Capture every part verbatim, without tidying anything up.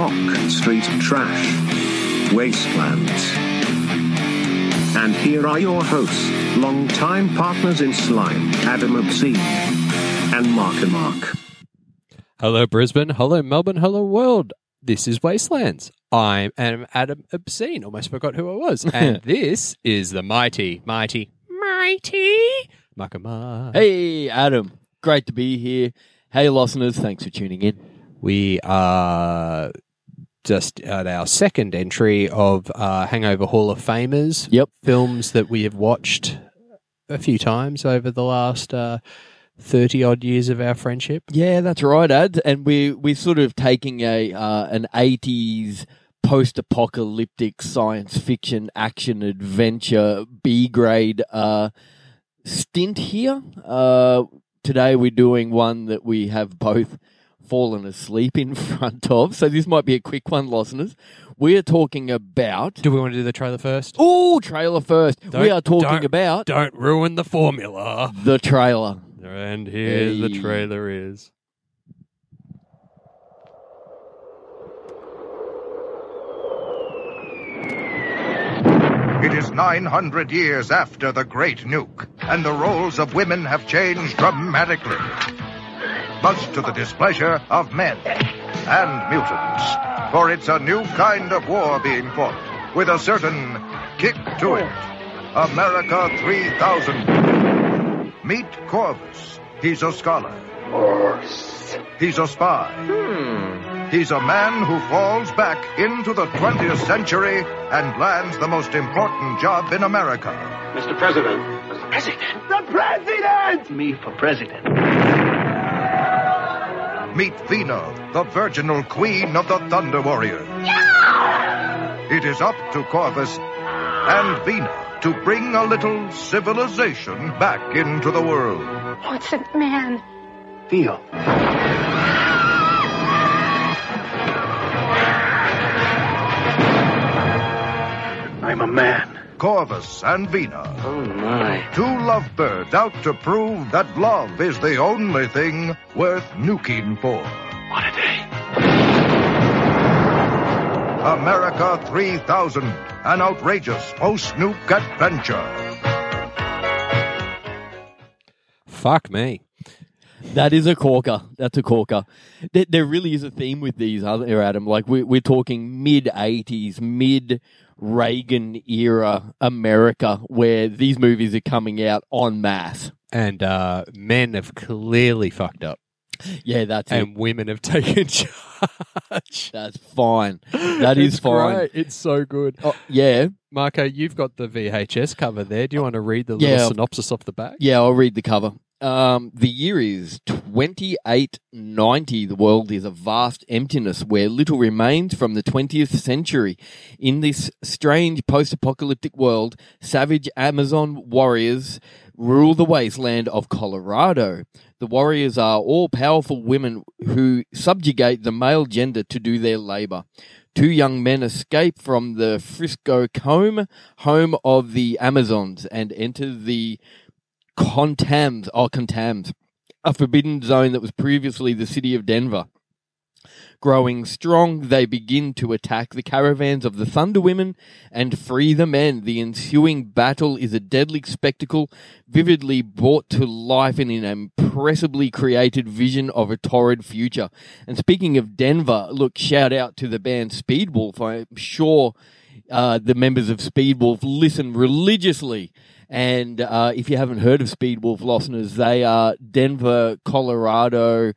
rock, street trash, Wastelands. And here are your hosts, longtime partners in slime, Adam Obscene and Mark and Mark. Hello Brisbane, hello Melbourne, hello world. This is Wastelands. I am Adam Obscene. Almost forgot who I was. And this is the mighty, mighty, mighty Mark and Mark. Hey Adam, great to be here. Hey listeners, thanks for tuning in. We are just at our second entry of uh, Hangover Hall of Famers. Yep. Films that we have watched a few times over the last uh, thirty-odd years of our friendship. Yeah, that's right, Ads. And we, we're sort of taking a uh, an eighties post-apocalyptic science fiction action adventure B-grade uh, stint here. Uh, today we're doing one that we have both fallen asleep in front of, so this might be a quick one, listeners. We're talking about... Do we want to do the trailer first? Oh, trailer first. Don't, we are talking don't, about... Don't ruin the formula. The trailer. And here hey. the trailer is. It is nine hundred years after the Great Nuke, and the roles of women have changed dramatically, much to the displeasure of men and mutants. For it's a new kind of war being fought, with a certain kick to it. America three thousand. Meet Corvus. He's a scholar. Horse. He's a spy. Hmm. He's a man who falls back into the twentieth century and lands the most important job in America. Mister President. Mister President. The President! Me for President. Meet Vena, the virginal queen of the Thunder Warriors. Yeah! It is up to Corvus and Vena to bring a little civilization back into the world. What's it, man? Feel. I'm a man. Corvus and Vena. Oh, my. Two lovebirds out to prove that love is the only thing worth nuking for. What a day. America three thousand, an outrageous post-nuke adventure. Fuck me. That is a corker. That's a corker. There, there really is a theme with these, aren't there, Adam? Like, we, we're talking mid-eighties, mid Reagan era America, where these movies are coming out en masse. And uh, men have clearly fucked up. Yeah, that's and it. And women have taken charge. That's fine. That it's is fine. Great. It's so good. Oh, yeah. Marco, you've got the V H S cover there. Do you want to read the little yeah, synopsis off the back? Yeah, I'll read the cover. Um, the year is twenty-eight ninety. The world is a vast emptiness where little remains from the twentieth century. In this strange post-apocalyptic world, savage Amazon warriors rule the wasteland of Colorado. The warriors are all-powerful women who subjugate the male gender to do their labor. Two young men escape from the Frisco Combe, home of the Amazons, and enter the Contams, oh, Contams, a forbidden zone that was previously the city of Denver. Growing strong, they begin to attack the caravans of the Thunder Women and free the men. The ensuing battle is a deadly spectacle, vividly brought to life in an impressively created vision of a torrid future. And speaking of Denver, look, shout out to the band Speedwolf. I'm sure uh, the members of Speedwolf listen religiously. And uh, if you haven't heard of Speedwolf, listeners, they are Denver, Colorado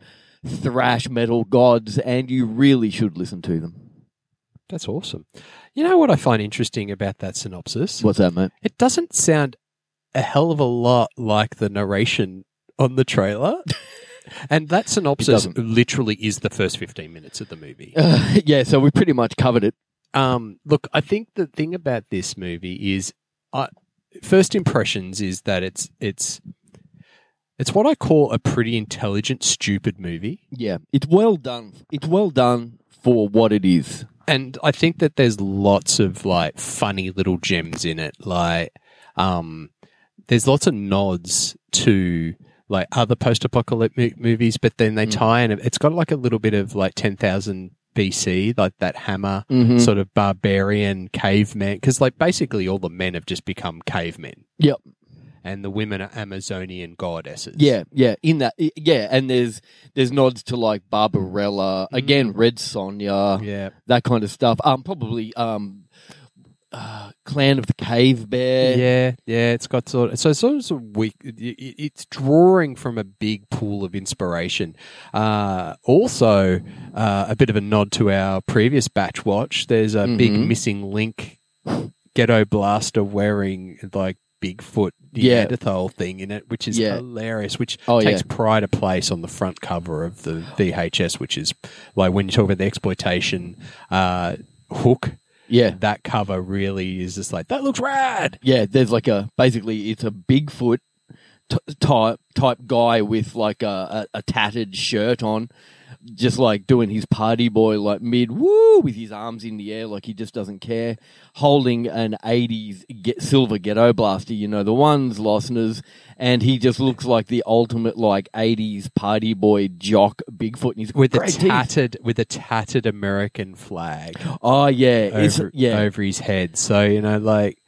thrash metal gods, and you really should listen to them. That's awesome. You know what I find interesting about that synopsis? What's that, mate? It doesn't sound a hell of a lot like the narration on the trailer. And that synopsis literally is the first fifteen minutes of the movie. Uh, yeah, so we pretty much covered it. Um, look, I think the thing about this movie is... I. First impressions is that it's it's it's what I call a pretty intelligent, stupid movie. Yeah, it's well done. It's well done for what it is, and I think that there's lots of like funny little gems in it. Like, um, there's lots of nods to like other post-apocalyptic movies, but then they mm. tie in. It's got like a little bit of like ten thousand B C, like that hammer mm-hmm. sort of barbarian caveman, because like basically all the men have just become cavemen. Yep. And the women are Amazonian goddesses. Yeah, yeah, in that, yeah, and there's there's nods to like Barbarella, again, mm. Red Sonja, yeah, that kind of stuff. Um, probably um, uh, Clan of the Cave Bear. Yeah, yeah, it's got sort of so sort of, sort of weak. It, it's drawing from a big pool of inspiration. Uh, also, uh, a bit of a nod to our previous Batch Watch. There's a mm-hmm. big missing link, ghetto blaster wearing like Bigfoot Neanderthal yeah. thing in it, which is yeah. hilarious, which oh, takes yeah. pride of place on the front cover of the V H S, which is like when you talk about the exploitation uh, hook, yeah, that cover really is just like, that looks rad. Yeah, there's like a, basically it's a Bigfoot t- type type guy with like a, a, a tattered shirt on, just like doing his party boy, like mid woo, with his arms in the air, like he just doesn't care, holding an eighties get, silver ghetto blaster, you know, the ones, listeners, and he just looks like the ultimate like eighties party boy jock Bigfoot, and he's with a tattered teeth. with a tattered American flag. Oh yeah, over, it's, yeah, over his head. So you know, like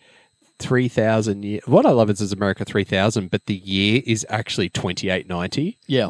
three thousand years. What I love is, is America three thousand, but the year is actually twenty eight ninety. Yeah.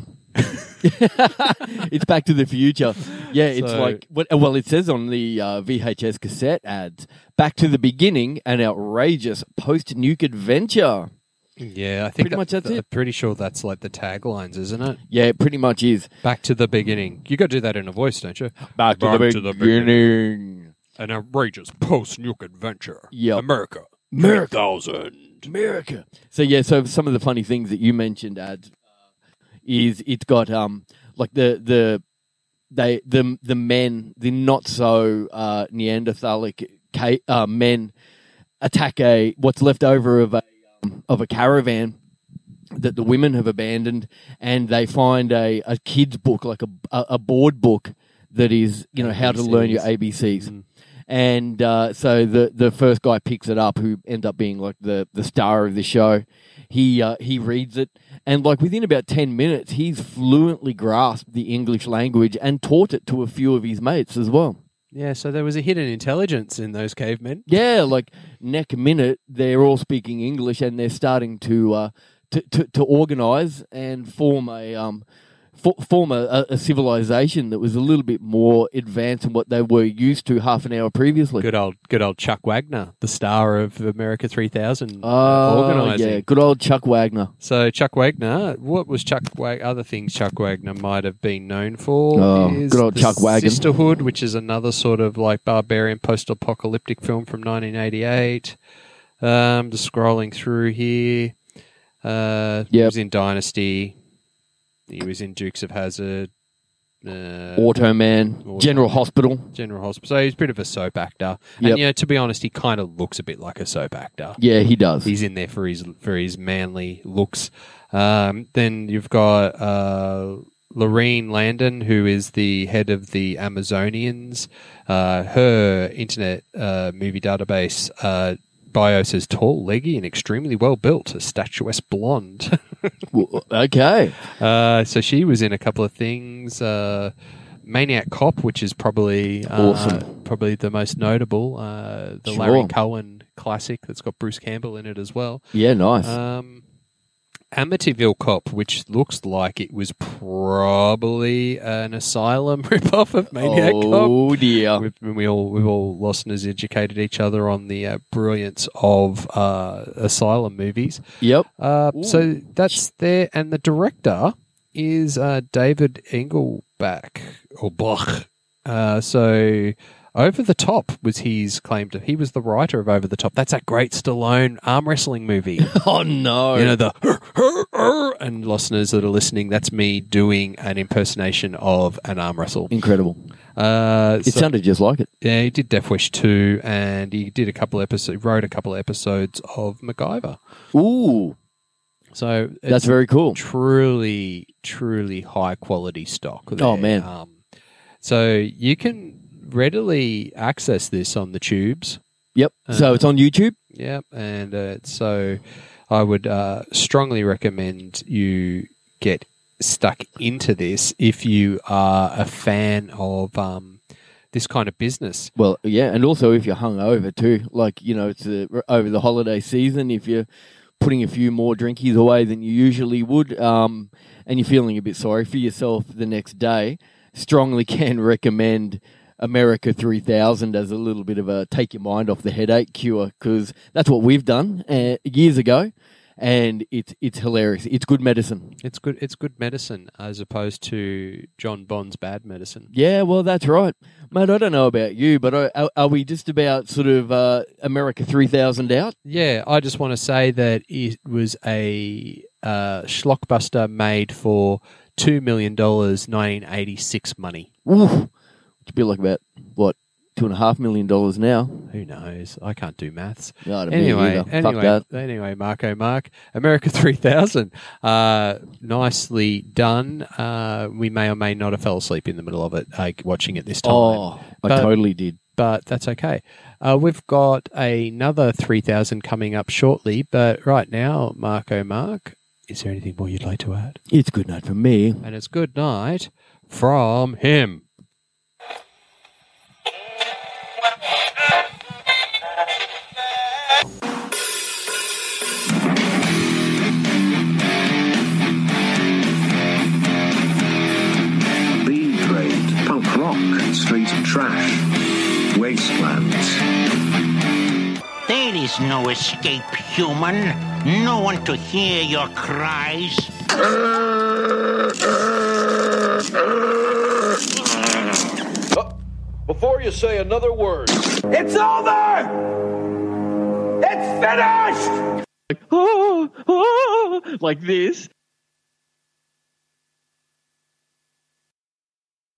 It's Back to the Future. Yeah, it's so, like, well, it says on the uh, V H S cassette ads, back to the beginning, an outrageous post-nuke adventure. Yeah, I think pretty that, much that's th- it. I'm pretty sure that's like the taglines, isn't it? Yeah, it pretty much is. Back to the beginning. You got to do that in a voice, don't you? Back, back, to, the back to the beginning. An outrageous post-nuke adventure. Yeah. America. America. three thousand. America. So, yeah, so some of the funny things that you mentioned, ads, is it's got um like the the they the the men the not so uh, Neanderthalic ca- uh, men attack a what's left over of a um, of a caravan that the women have abandoned, and they find a, a kid's book, like a a board book that is, you know, how to learn your A B Cs. Mm-hmm. And uh, so the, the first guy picks it up, who ends up being like the, the star of the show. He uh, he reads it, and like within about ten minutes, he's fluently grasped the English language and taught it to a few of his mates as well. Yeah, so there was a hidden intelligence in those cavemen. Yeah, like neck minute, they're all speaking English, and they're starting to uh, to, to to organize and form a um. form a, a civilization that was a little bit more advanced than what they were used to half an hour previously. Good old, good old Chuck Wagner, the star of America three thousand, uh, uh, organising. Yeah, good old Chuck Wagner. So Chuck Wagner, what was Chuck Wag- other things Chuck Wagner might have been known for? Oh, is good old Chuck Wagner. Sisterhood, which is another sort of like barbarian post-apocalyptic film from nineteen eighty-eight. Um, just scrolling through here. Uh, yep. It was in Dynasty. He was in Dukes of Hazard, uh, Automan, Automan, General Hospital, General Hospital. So he's a bit of a soap actor, and yep. you know, to be honest, he kind of looks a bit like a soap actor. Yeah, he does. He's in there for his for his manly looks. Um, then you've got uh, Lorene Landon, who is the head of the Amazonians. Uh, her internet uh, movie database. Uh, bio says tall, leggy, and extremely well built, a statuesque blonde. Okay. Uh, so she was in a couple of things. Uh, Maniac Cop, which is probably uh, awesome. probably the most notable. Uh, the sure. Larry Cohen classic that's got Bruce Campbell in it as well. Yeah, nice. Um, Amityville Cop, which looks like it was probably an asylum ripoff of Maniac oh, Cop. Oh dear! We've, we all we all listeners educated each other on the uh, brilliance of uh, asylum movies. Yep. Uh, so that's there, and the director is uh, David Engelbach or Bach. Uh, so. Over the Top was his claim to. He was the writer of Over the Top. That's that great Stallone arm wrestling movie. Oh, no. You know, the. Hur, hur, hur, and listeners that are listening, that's me doing an impersonation of an arm wrestle. Incredible. Uh, it so, sounded just like it. Yeah, he did Death Wish two, and he did a couple episodes, wrote a couple episodes of MacGyver. Ooh. So it's that's very cool. Truly, truly high quality stock there. Oh, man. Um, so you can readily access this on the tubes. Yep. Um, so it's on YouTube. Yep. And uh, so I would uh, strongly recommend you get stuck into this if you are a fan of um, this kind of business. Well, yeah, and also if you're hungover too, like, you know, it's a, over the holiday season, if you're putting a few more drinkies away than you usually would, um, and you're feeling a bit sorry for yourself the next day, strongly can recommend America three thousand as a little bit of a take your mind off the headache cure, because that's what we've done uh, years ago. And it's it's hilarious. It's good medicine. It's good. It's good medicine as opposed to John Bond's bad medicine. Yeah, well, that's right, mate. I don't know about you, but are, are we just about sort of uh, America three thousand out? Yeah, I just want to say that it was a uh, schlockbuster made for two million dollars, nineteen eighty six money. Oof, which would be like about what? Two and a half million dollars now. Who knows? I can't do maths. No, anyway, anyway, anyway, Marco, Mark, America three thousand, uh, nicely done. Uh, we may or may not have fell asleep in the middle of it, uh, watching it this time. Oh, but, I totally did. But that's okay. Uh, we've got another three thousand coming up shortly. But right now, Marco, Mark, is there anything more you'd like to add? It's good night from me, and it's good night from him. Street trash, wastelands. There is no escape, human. No one to hear your cries. Oh, before you say another word, it's over. It's finished. Like, oh, oh, like this.